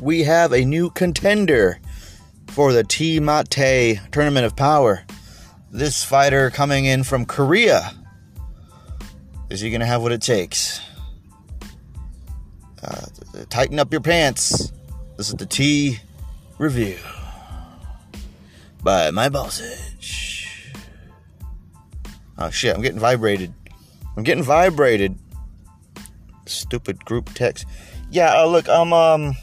we have a new contender for the T Mate Tournament of Power. This fighter coming in from Korea. Is he going to have what it takes? Tighten up your pants. This is the Tea Review by MyBalzich. Oh shit, I'm getting vibrated. Stupid group text. Yeah, look, the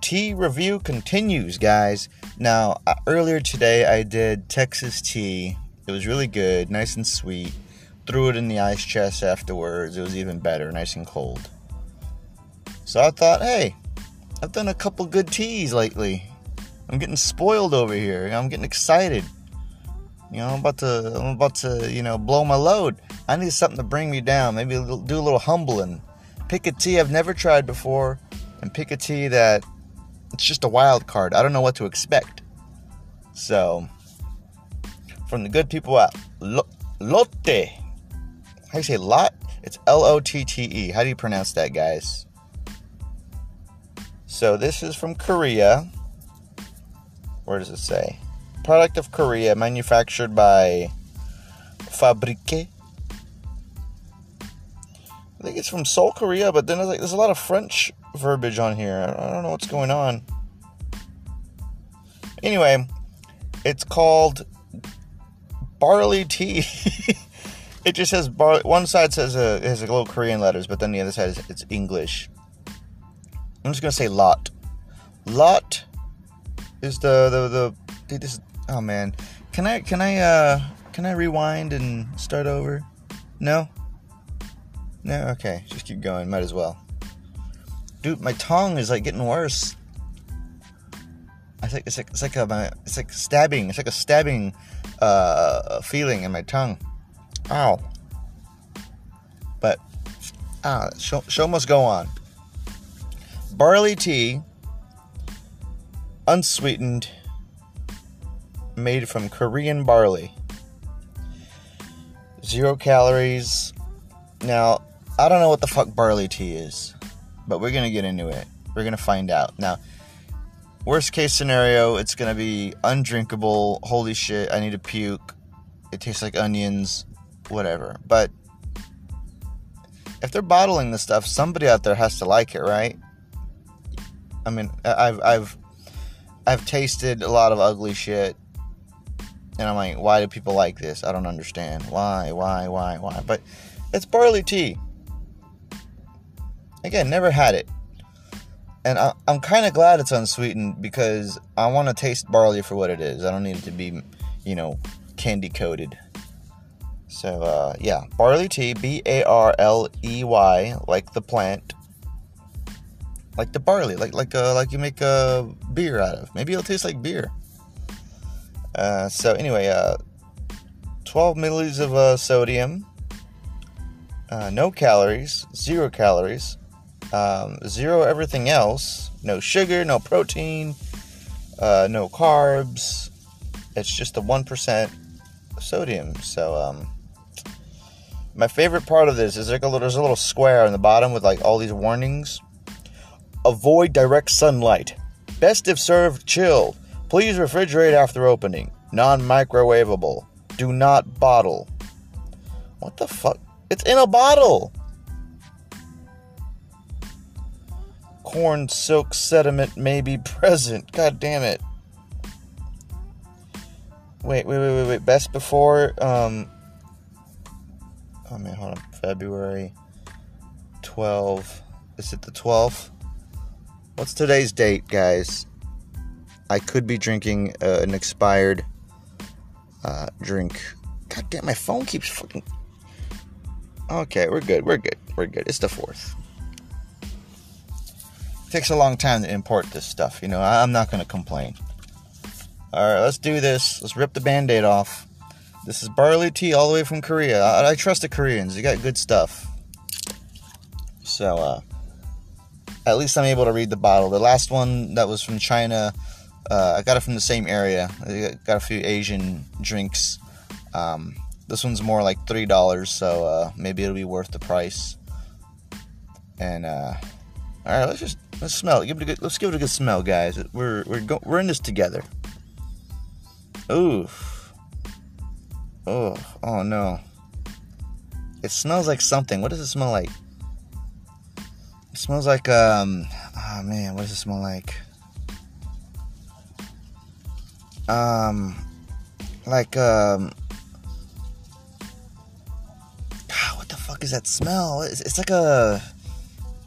Tea Review continues, guys. Now, earlier today I did Texas tea. It was really good, nice and sweet. Threw it in the ice chest afterwards. It was even better, nice and cold. So I thought, hey, I've done a couple good teas lately. I'm getting spoiled over here. I'm getting excited. You know, I'm about to, you know, blow my load. I need something to bring me down. Maybe do a little humbling. Pick a tea I've never tried before, and pick a tea that it's just a wild card. I don't know what to expect. So, from the good people at Lotte. How do you say lot? It's Lotte. How do you pronounce that, guys? So this is from Korea. Where does it say? Product of Korea, manufactured by Fabrique. I think it's from Seoul, Korea, but then there's a lot of French verbiage on here. I don't know what's going on. Anyway, it's called barley tea. It just says barley. One side says it has a little Korean letters, but then the other side is it's English. I'm just gonna say Lot. Lot is the this. Oh man, can I rewind and start over? No. Okay, just keep going. Might as well. Dude, my tongue is like getting worse. It's like It's like a stabbing feeling in my tongue. Ow. But show must go on. Barley tea, unsweetened, made from Korean barley. 0 calories. Now, I don't know what the fuck barley tea is, but we're going to get into it. We're going to find out. Now, worst case scenario, it's going to be undrinkable. Holy shit, I need to puke. It tastes like onions, whatever. But if they're bottling this stuff, somebody out there has to like it, right? I mean, I've tasted a lot of ugly shit, and I'm like, why do people like this? I don't understand. Why? But it's barley tea. Again, never had it. And I'm kind of glad it's unsweetened, because I want to taste barley for what it is. I don't need it to be, you know, candy-coated. So, yeah. Barley tea, B-A-R-L-E-Y, like the plant. Like the barley, like you make a beer out of. Maybe it'll taste like beer. So anyway, 12 milliliters of sodium, no calories, 0 calories, zero everything else, no sugar, no protein, no carbs. It's just the 1% sodium. So my favorite part of this is there's a little square on the bottom with like all these warnings. Avoid direct sunlight. Best if served chilled. Please refrigerate after opening. Non-microwavable. Do not bottle. What the fuck? It's in a bottle! Corn silk sediment may be present. God damn it. Wait. Best before, oh man, hold on. February 12th. Is it the 12th? What's today's date, guys? I could be drinking an expired drink. God damn, my phone keeps fucking... Okay, we're good. It's the 4th. It takes a long time to import this stuff, you know. I'm not going to complain. Alright, let's do this. Let's rip the Band-Aid off. This is barley tea all the way from Korea. I trust the Koreans. They got good stuff. So, at least I'm able to read the bottle. The last one that was from China, I got it from the same area. I got a few Asian drinks. This one's more like $3, so maybe it'll be worth the price. And, all right, let's just Let's smell it. Let's give it a good smell, guys. We're in this together. Oof. Oh. Oh no. It smells like something. What does it smell like? It smells like Oh man, what does it smell like? God, what the fuck is that smell? It's like a,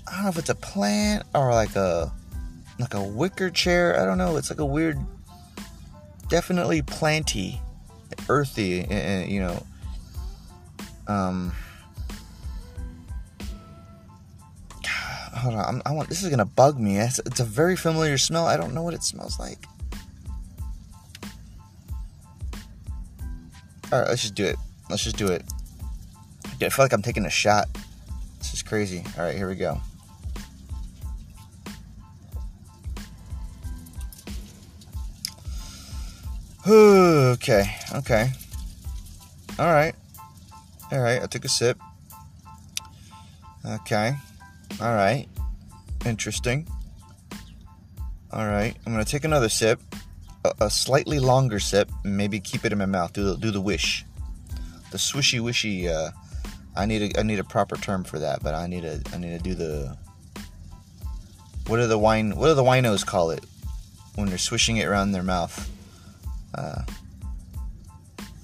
I don't know if it's a plant or like a wicker chair. I don't know. It's like a weird, definitely planty, earthy, you know. Hold on. This is gonna bug me. It's a very familiar smell. I don't know what it smells like. Alright, let's just do it. Dude, I feel like I'm taking a shot. This is crazy. Alright, here we go. Okay. Alright, I took a sip. Okay. Alright. Interesting. Alright, I'm gonna take another sip. A slightly longer sip, maybe keep it in my mouth. Do the wish, the swishy wishy. I need a proper term for that, but I need to do the. What do the winos call it when they're swishing it around their mouth?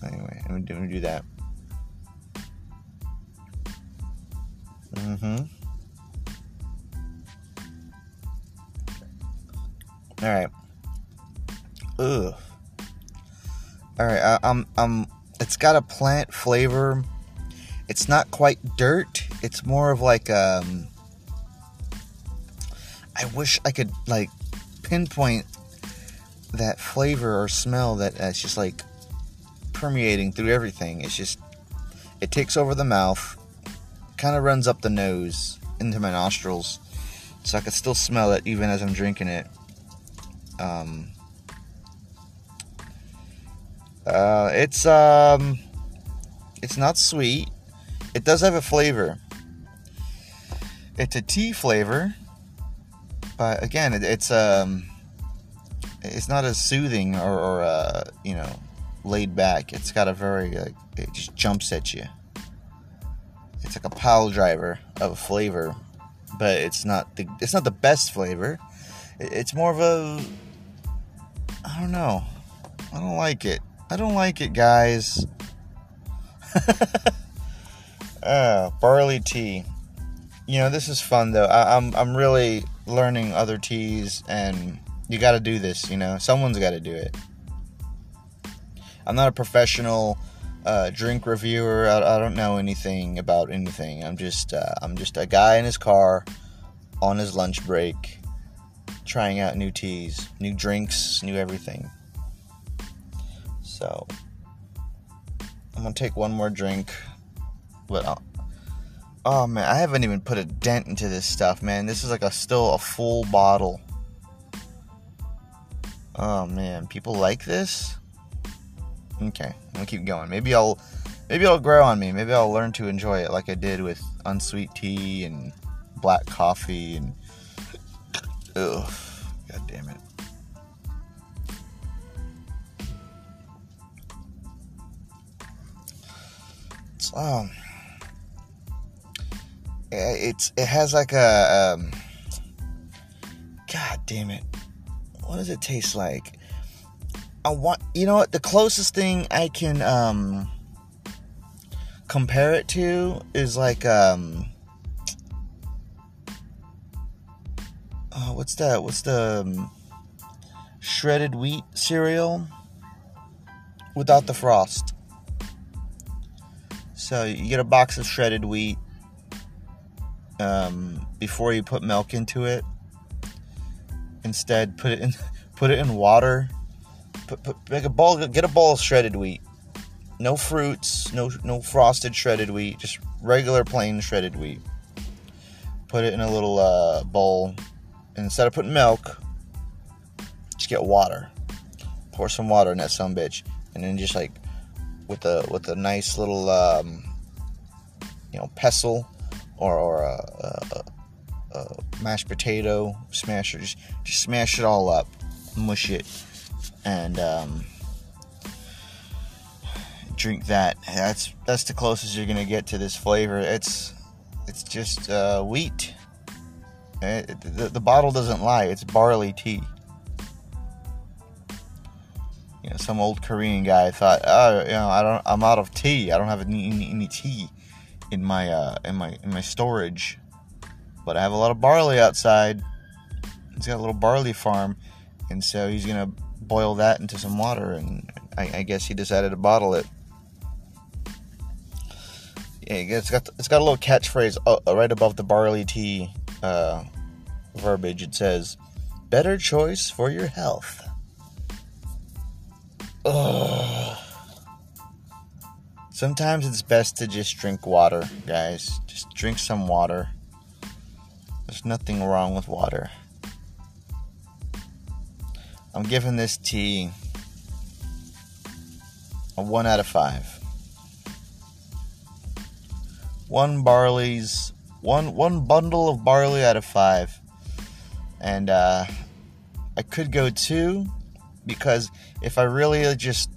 Anyway, I'm gonna do that. All right. Ugh. All right, it's got a plant flavor. It's not quite dirt. It's more of like I wish I could like pinpoint that flavor or smell that it's just like permeating through everything. It's just it takes over the mouth, kind of runs up the nose into my nostrils, so I could still smell it even as I'm drinking it. It's not sweet. It does have a flavor. It's a tea flavor, but again, it's not as soothing or you know, laid back. It's got a very it just jumps at you. It's like a pile driver of a flavor, but it's not the best flavor. It's more of a, I don't know. I don't like it, guys. Barley tea. You know, this is fun though. I'm really learning other teas, and you got to do this. You know, someone's got to do it. I'm not a professional drink reviewer. I don't know anything about anything. I'm just a guy in his car on his lunch break, trying out new teas, new drinks, new everything. So, I'm going to take one more drink. Oh man, I haven't even put a dent into this stuff, man. This is still a full bottle. Oh man, people like this? Okay, I'm going to keep going. Maybe I'll grow on me. Maybe I'll learn to enjoy it like I did with unsweet tea and black coffee and... Ugh, God damn it. It has like a God damn it! What does it taste like? You know what? The closest thing I can compare it to is like what's that? What's the shredded wheat cereal without the frost? So you get a box of shredded wheat before you put milk into it. Instead, put it in water. Get a bowl of shredded wheat. No fruits, no frosted shredded wheat, just regular plain shredded wheat. Put it in a little bowl, and instead of putting milk, just get water. Pour some water in that sumbitch, and then just with a nice little pestle or a, mashed potato smasher. Just smash it all up, mush it, and drink that. That's the closest you're gonna get to this flavor. It's just wheat. The bottle doesn't lie. It's barley tea. You know, some old Korean guy thought, I'm out of tea. I don't have any tea in my in my storage, but I have a lot of barley outside. He's got a little barley farm, and so he's gonna boil that into some water, and I guess he decided to bottle it. Yeah, it's got a little catchphrase right above the barley tea verbiage. It says, "Better choice for your health." Ugh. Sometimes it's best to just drink water, guys. Just drink some water. There's nothing wrong with water. I'm giving this tea a 1 out of 5. One bundle of barley out of 5. And I could go 2, because if I really just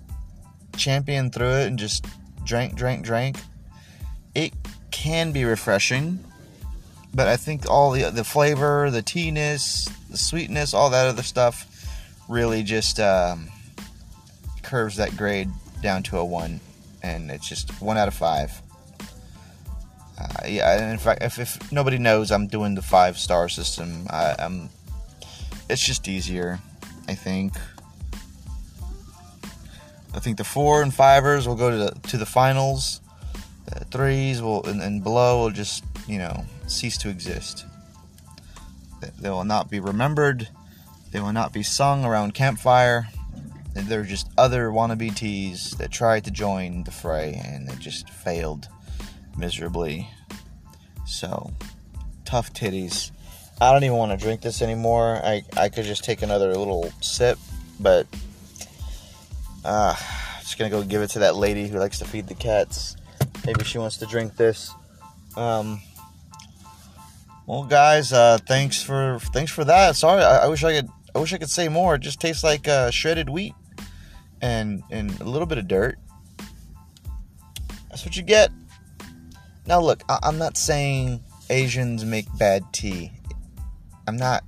championed through it and just drank, it can be refreshing. But I think all the flavor, the teeness, the sweetness, all that other stuff really just curves that grade down to a 1, and it's just 1 out of 5. Yeah, in fact, if nobody knows, I'm doing the 5-star system. It's just easier, I think. The 4 and 5ers will go to the finals. The 3s will and below will just cease to exist. They will not be remembered. They will not be sung around campfire. They're just other wannabe teas that tried to join the fray and they just failed miserably. So, tough titties. I don't even want to drink this anymore. I could just take another little sip, but I'm just going to go give it to that lady who likes to feed the cats. Maybe she wants to drink this. Well, guys, thanks for that. Sorry, I wish I could say more. It just tastes like shredded wheat and a little bit of dirt. That's what you get. Now, look, I'm not saying Asians make bad tea. I'm not,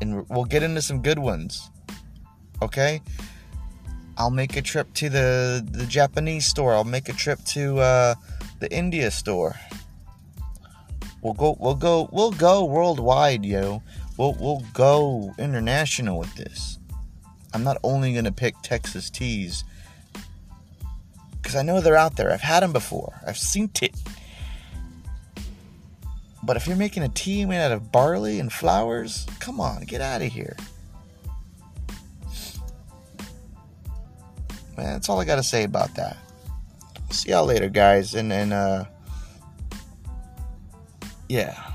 and we'll get into some good ones. Okay, I'll make a trip to the Japanese store. I'll make a trip to the India store. We'll go worldwide, yo. We'll go international with this. I'm not only gonna pick Texas teas because I know they're out there. I've had them before. I've seen it. But if you're making a tea made out of barley and flowers, come on, get out of here. Man, that's all I gotta say about that. See y'all later, guys, and yeah.